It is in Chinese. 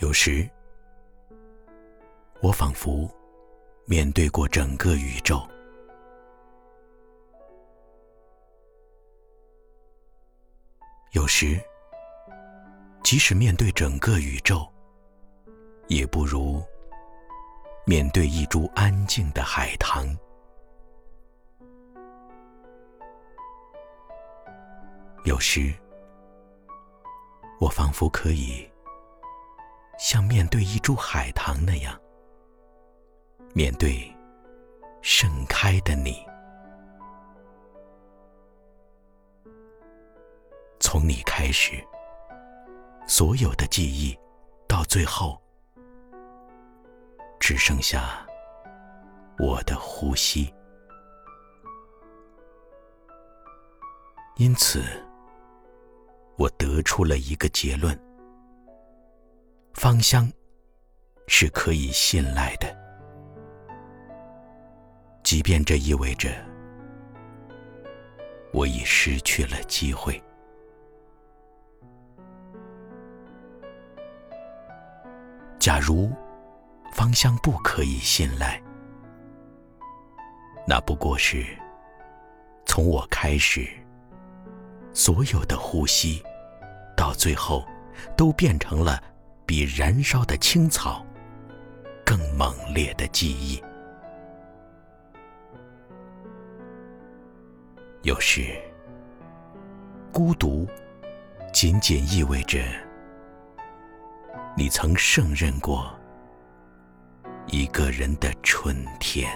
有时，我仿佛面对过整个宇宙。有时，即使面对整个宇宙，也不如面对一株安静的海棠。有时，我仿佛可以像面对一株海棠那样，面对盛开的你。从你开始，所有的记忆到最后，只剩下我的呼吸。因此，我得出了一个结论：芳香是可以信赖的，即便这意味着我已失去了机会。假如芳香不可以信赖，那不过是从我开始，所有的呼吸到最后都变成了比燃烧的青草更猛烈的记忆。有时，孤独仅仅意味着你曾胜任过一个人的春天。